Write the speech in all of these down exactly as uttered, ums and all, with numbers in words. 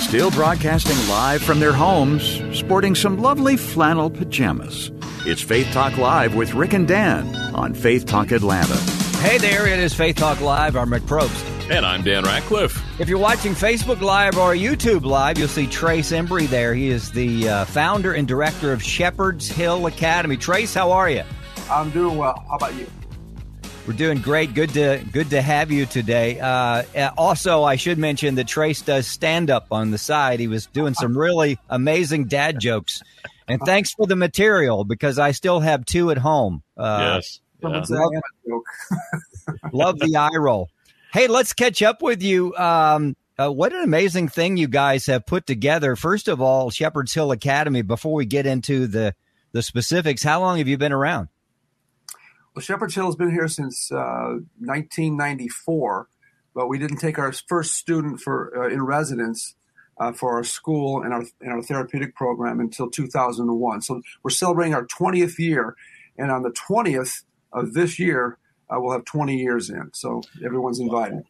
Still broadcasting live from their homes, sporting some lovely flannel pajamas. It's Faith Talk Live with Rick and Dan on Faith Talk Atlanta. Hey there, it is Faith Talk Live. I'm Rick Probst. And I'm Dan Ratcliffe. If you're watching Facebook Live or YouTube Live, you'll see Trace Embry there. He is the uh, founder and director of Shepherd's Hill Academy. Trace, how are you? I'm doing well. How about you? We're doing great. Good to good to have you today. Uh, also, I should mention that Trace does stand-up on the side. He was doing some really amazing dad jokes. And thanks for the material, because I still have two at home. Uh, yes. Yeah. Love, love the eye roll. Hey, let's catch up with you. Um, uh, what an amazing thing you guys have put together. First of all, Shepherd's Hill Academy, before we get into the, the specifics, how long have you been around? Well, Shepherd's Hill has been here since uh, nineteen ninety-four, but we didn't take our first student for uh, in residence uh, for our school and our and our therapeutic program until two thousand one. So we're celebrating our twentieth year, and on the twentieth of this year, uh, we'll have twenty years in. So everyone's invited.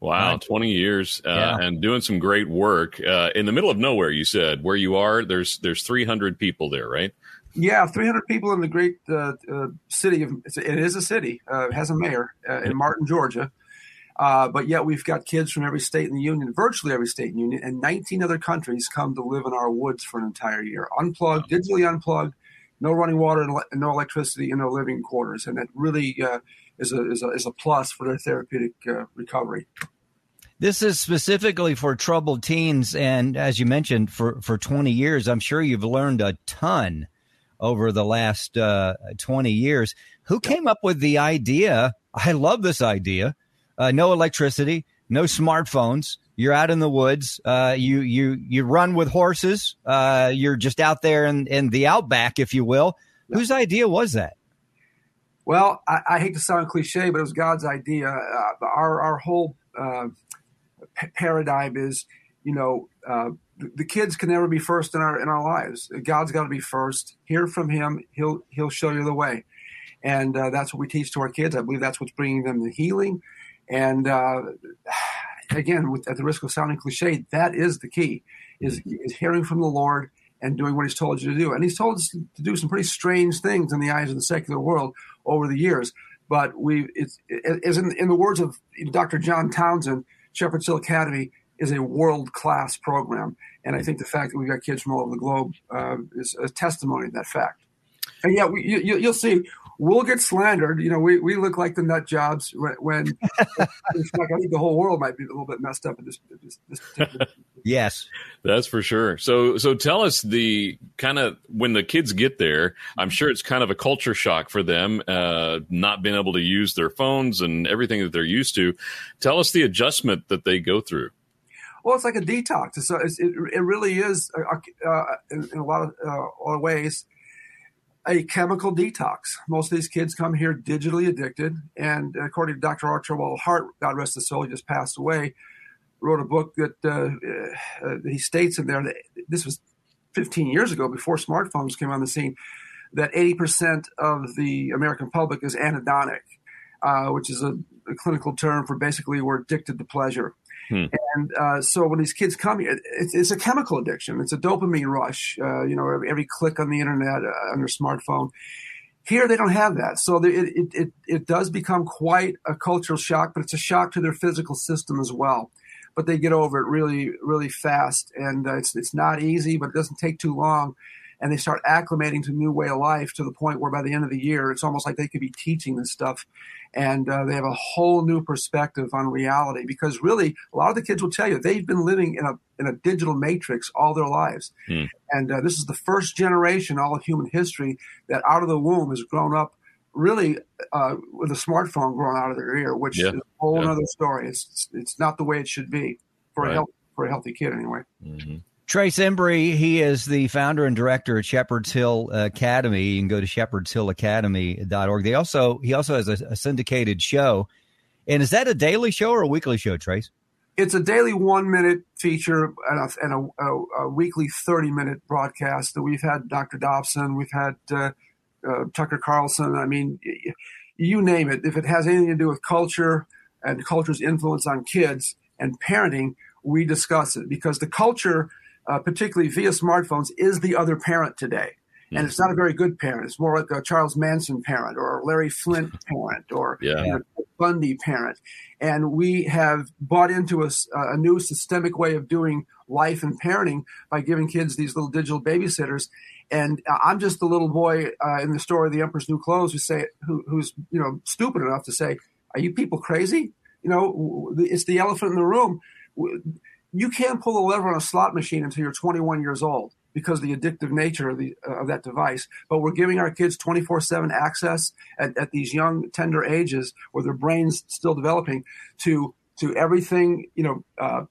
Wow, wow. twenty years uh, yeah. And doing some great work uh, in the middle of nowhere. You said where you are. There's there's three hundred people there, right? Yeah, three hundred people in the great uh, uh, city. Of, it is a city. Uh, it has a mayor uh, in Martin, Georgia. Uh, but yet we've got kids from every state in the union, virtually every state in the union, and nineteen other countries come to live in our woods for an entire year. Unplugged, digitally unplugged, no running water and no electricity in their living quarters. And that really uh, is, a, is, a, is a plus for their therapeutic uh, recovery. This is specifically for troubled teens. And as you mentioned, for, for twenty years, I'm sure you've learned a ton over the last uh, twenty years. Who came up with the idea? I love this idea. Uh, no electricity, no smartphones. You're out in the woods. Uh, you you you run with horses. Uh, you're just out there in, in the outback, if you will. Yeah. Whose idea was that? Well, I, I hate to sound cliche, but it was God's idea. Uh, our our whole uh, p- paradigm is, you know, uh, the kids can never be first in our in our lives. God's got to be first. Hear from Him. He'll He'll show you the way, and uh, that's what we teach to our kids. I believe that's what's bringing them the healing. And uh, again, with, at the risk of sounding cliche, that is the key: is is hearing from the Lord and doing what He's told you to do. And He's told us to do some pretty strange things in the eyes of the secular world over the years. But we, it's, as in, in the words of Doctor John Townsend, Shepherd's Hill Academy is a world-class program. And I think the fact that we've got kids from all over the globe uh, is a testimony to that fact. And yeah, we, you, you'll see, we'll get slandered. You know, we, we look like the nut jobs when, when it's like, I think the whole world might be a little bit messed up at this, this, this particular. Yes, that's for sure. So, so tell us the kind of, when the kids get there, I'm sure it's kind of a culture shock for them, uh, not being able to use their phones and everything that they're used to. Tell us the adjustment that they go through. Well, it's like a detox. It's, it's, it, it really is, uh, in, in a lot of, uh, lot of ways, a chemical detox. Most of these kids come here digitally addicted. And according to Doctor Archibald Hart, God rest his soul, he just passed away, wrote a book that uh, uh, he states in there, that this was fifteen years ago, before smartphones came on the scene, that eighty percent of the American public is anhedonic, uh, which is a, a clinical term for basically we're addicted to pleasure. Hmm. And uh, so when these kids come here, it's, it's a chemical addiction. It's a dopamine rush, uh, you know, every, every click on the internet, uh, on their smartphone. Here they don't have that. So the, it, it, it does become quite a cultural shock, but it's a shock to their physical system as well. But they get over it really, really fast. And uh, it's, it's not easy, but it doesn't take too long. And they start acclimating to a new way of life to the point where by the end of the year, it's almost like they could be teaching this stuff. And uh, they have a whole new perspective on reality, because really a lot of the kids will tell you they've been living in a in a digital matrix all their lives. Mm. And uh, this is the first generation all of human history that out of the womb has grown up really uh, with a smartphone growing out of their ear, which yeah. is a whole yeah. other story. It's, it's not the way it should be for right. a healthy for a healthy kid anyway. Mm-hmm. Trace Embry, he is the founder and director at Shepherd's Hill Academy. You can go to shepherds hill academy dot org. They also he also has a, a syndicated show. And is that a daily show or a weekly show, Trace? It's a daily one-minute feature and, a, and a, a, a weekly thirty-minute broadcast. That we've had Doctor Dobson, we've had uh, uh, Tucker Carlson. I mean, you name it. If it has anything to do with culture and culture's influence on kids and parenting, we discuss it because the culture, uh, particularly via smartphones, is the other parent today. And it's not a very good parent. It's more like a Charles Manson parent or a Larry Flint parent or yeah. you know, a Bundy parent. And we have bought into a, a new systemic way of doing life and parenting by giving kids these little digital babysitters. And I'm just the little boy uh, in the story of The Emperor's New Clothes who say, who, who's you know stupid enough to say, "Are you people crazy? You know, it's the elephant in the room. You can't pull a lever on a slot machine until you're twenty-one years old." Because of the addictive nature of, the, uh, of that device. But we're giving our kids twenty-four seven access at, at these young, tender ages where their brain's still developing to to everything, you know, uh,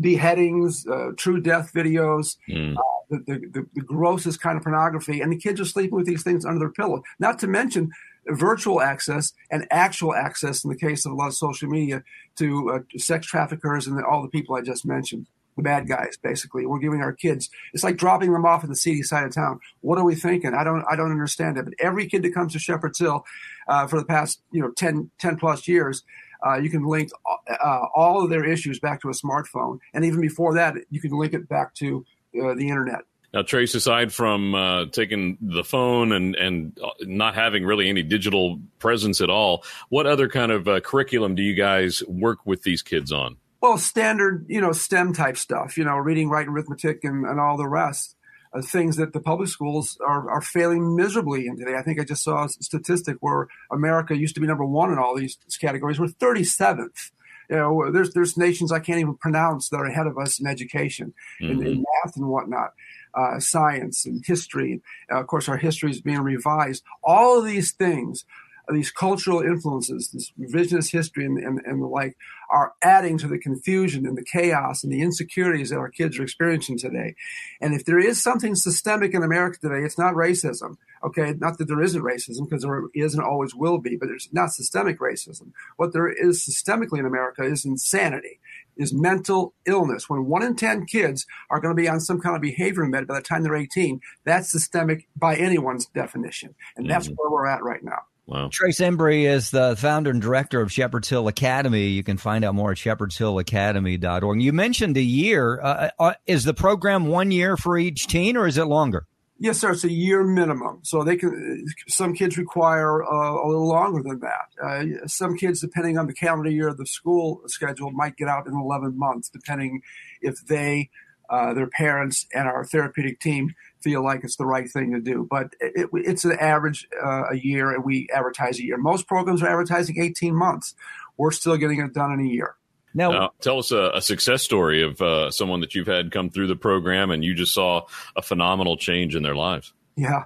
beheadings, uh, true death videos, mm. uh, the, the, the grossest kind of pornography. And the kids are sleeping with these things under their pillow. Not to mention virtual access and actual access in the case of a lot of social media to, uh, to sex traffickers and the, all the people I just mentioned. The bad guys, basically. We're giving our kids, it's like dropping them off at the seedy side of town. What are we thinking? I don't I don't understand it. But every kid that comes to Shepherd's Hill uh, for the past, you know, ten, ten plus years, uh, you can link uh, all of their issues back to a smartphone. And even before that, you can link it back to uh, the internet. Now, Trace, aside from uh, taking the phone and, and not having really any digital presence at all, what other kind of uh, curriculum do you guys work with these kids on? Well, standard, you know, STEM type stuff, you know, reading, writing, arithmetic, and, and all the rest, uh, things that the public schools are, are failing miserably in today. I think I just saw a statistic where America used to be number one in all these categories. We're thirty-seventh. You know, there's there's nations I can't even pronounce that are ahead of us in education, mm-hmm. in, in math and whatnot, uh, science and history. Uh, of course, our history is being revised. All of these things. These cultural influences, this revisionist history and, and, and the like, are adding to the confusion and the chaos and the insecurities that our kids are experiencing today. And if there is something systemic in America today, it's not racism. Okay, not that there isn't racism, because there is and always will be, but there's not systemic racism. What there is systemically in America is insanity, is mental illness. When one in ten kids are going to be on some kind of behavior med by the time they're eighteen, that's systemic by anyone's definition. And that's mm-hmm. where we're at right now. Wow. Trace Embry is the founder and director of Shepherd's Hill Academy. You can find out more at shepherds hill academy dot org. You mentioned a year. Uh, uh, is the program one year for each teen, or is it longer? Yes, sir. It's a year minimum. So they can. Some kids require uh, a little longer than that. Uh, some kids, depending on the calendar year of the school schedule, might get out in eleven months, depending if they, uh, their parents, and our therapeutic team feel like it's the right thing to do. But it, it's an average uh, a year, and we advertise a year. Most programs are advertising eighteen months. We're still getting it done in a year. Now, now tell us a, a success story of uh, someone that you've had come through the program and you just saw a phenomenal change in their lives. Yeah.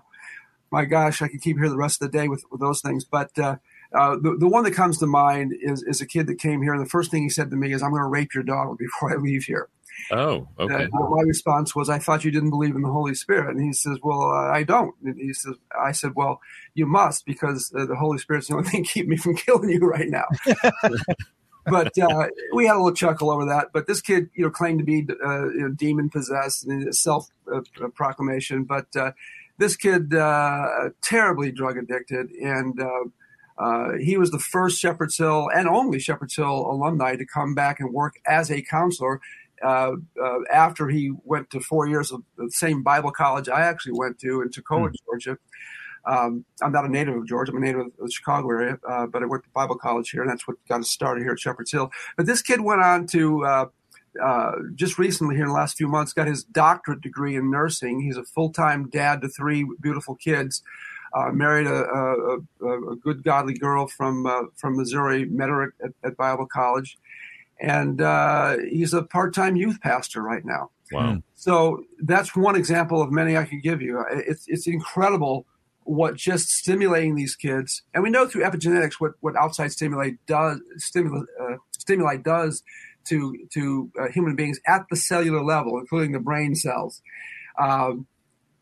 My gosh, I could keep here the rest of the day with, with those things. But uh, uh, the, the one that comes to mind is, is a kid that came here, and the first thing he said to me is, "I'm going to rape your daughter before I leave here." Oh, okay. Uh, my response was, "I thought you didn't believe in the Holy Spirit." And he says, "Well, uh, I don't." And he says, I said, "Well, you must, because uh, the Holy Spirit's the only thing keeping me from killing you right now." But uh, we had a little chuckle over that. But this kid, you know, claimed to be uh, you know, demon possessed and self uh, proclamation. But uh, this kid, uh, terribly drug addicted, and uh, Uh, he was the first Shepherd's Hill and only Shepherd's Hill alumni to come back and work as a counselor. Uh, uh, after he went to four years of the same Bible college I actually went to in Toccoa, mm. Georgia. Um, I'm not a native of Georgia. I'm a native of the Chicago area, uh, but I worked at Bible college here, and that's what got us started here at Shepherd's Hill. But this kid went on to uh, uh, just recently here in the last few months got his doctorate degree in nursing. He's a full-time dad to three beautiful kids. Uh, married a, a, a, a good godly girl from uh, from Missouri, met her at, at Bible college. And uh, he's a part-time youth pastor right now. Wow! So that's one example of many I can give you. It's it's incredible what just stimulating these kids, and we know through epigenetics what, what outside stimuli does stimuli uh, stimuli does to to uh, human beings at the cellular level, including the brain cells. Um,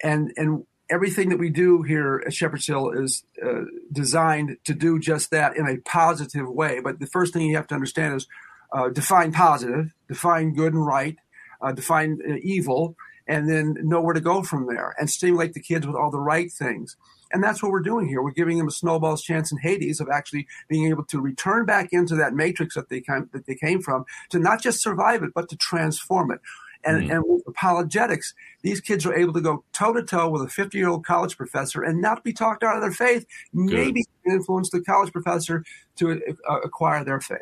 and and everything that we do here at Shepherd's Hill is uh, designed to do just that in a positive way. But the first thing you have to understand is uh, define positive, define good and right, uh, define uh, evil, and then know where to go from there and stimulate the kids with all the right things. And that's what we're doing here. We're giving them a snowball's chance in Hades of actually being able to return back into that matrix that they came, that they came from, to not just survive it, but to transform it. And, mm-hmm. and with apologetics, these kids are able to go toe-to-toe with a fifty-year-old college professor and not be talked out of their faith, Good. Maybe influence the college professor to uh, acquire their faith.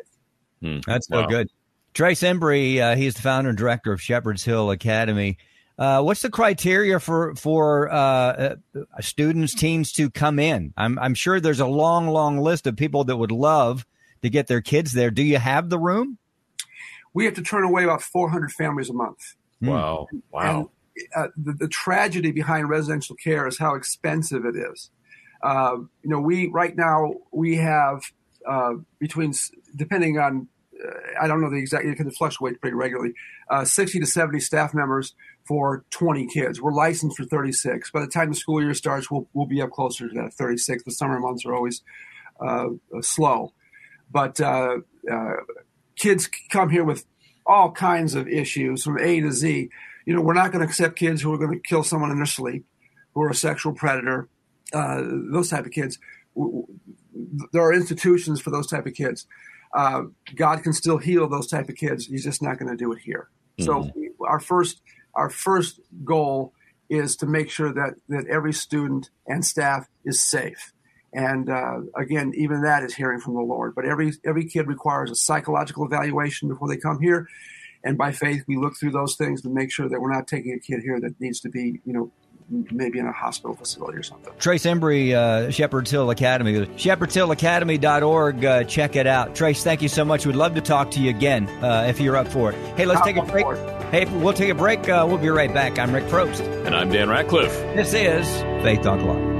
Mm. That's so wow. good. Trace Embry, uh, he's the founder and director of Shepherd's Hill Academy. Uh, what's the criteria for for uh, uh, students, teams to come in? I'm, I'm sure there's a long, long list of people that would love to get their kids there. Do you have the room? We have to turn away about four hundred families a month. Wow. And, wow. And, uh, the, the tragedy behind residential care is how expensive it is. Uh, you know, we right now we have uh, between, depending on, uh, I don't know the exact, it can fluctuate pretty regularly, uh, sixty to seventy staff members for twenty kids. We're licensed for thirty-six. By the time the school year starts, we'll we'll be up closer to that thirty-six. The summer months are always uh, slow. But uh, uh, kids come here with all kinds of issues from A to Z. You know, we're not going to accept kids who are going to kill someone in their sleep, who are a sexual predator, uh, those type of kids. There are institutions for those type of kids. Uh, God can still heal those type of kids. He's just not going to do it here. So mm-hmm. our first... Our first goal is to make sure that, that every student and staff is safe. And uh, again, even that is hearing from the Lord. But every every kid requires a psychological evaluation before they come here. And by faith, we look through those things to make sure that we're not taking a kid here that needs to be, you know, maybe in a hospital facility or something. Trace Embry, uh, Shepherd's Hill Academy, shepherd's hill academy dot org. Uh, check it out. Trace, thank you so much. We'd love to talk to you again uh, if you're up for it. Hey, let's I'll take a break. Hey, we'll take a break. Uh, we'll be right back. I'm Rick Probst. And I'm Dan Ratcliffe. This is Faith Talk Live.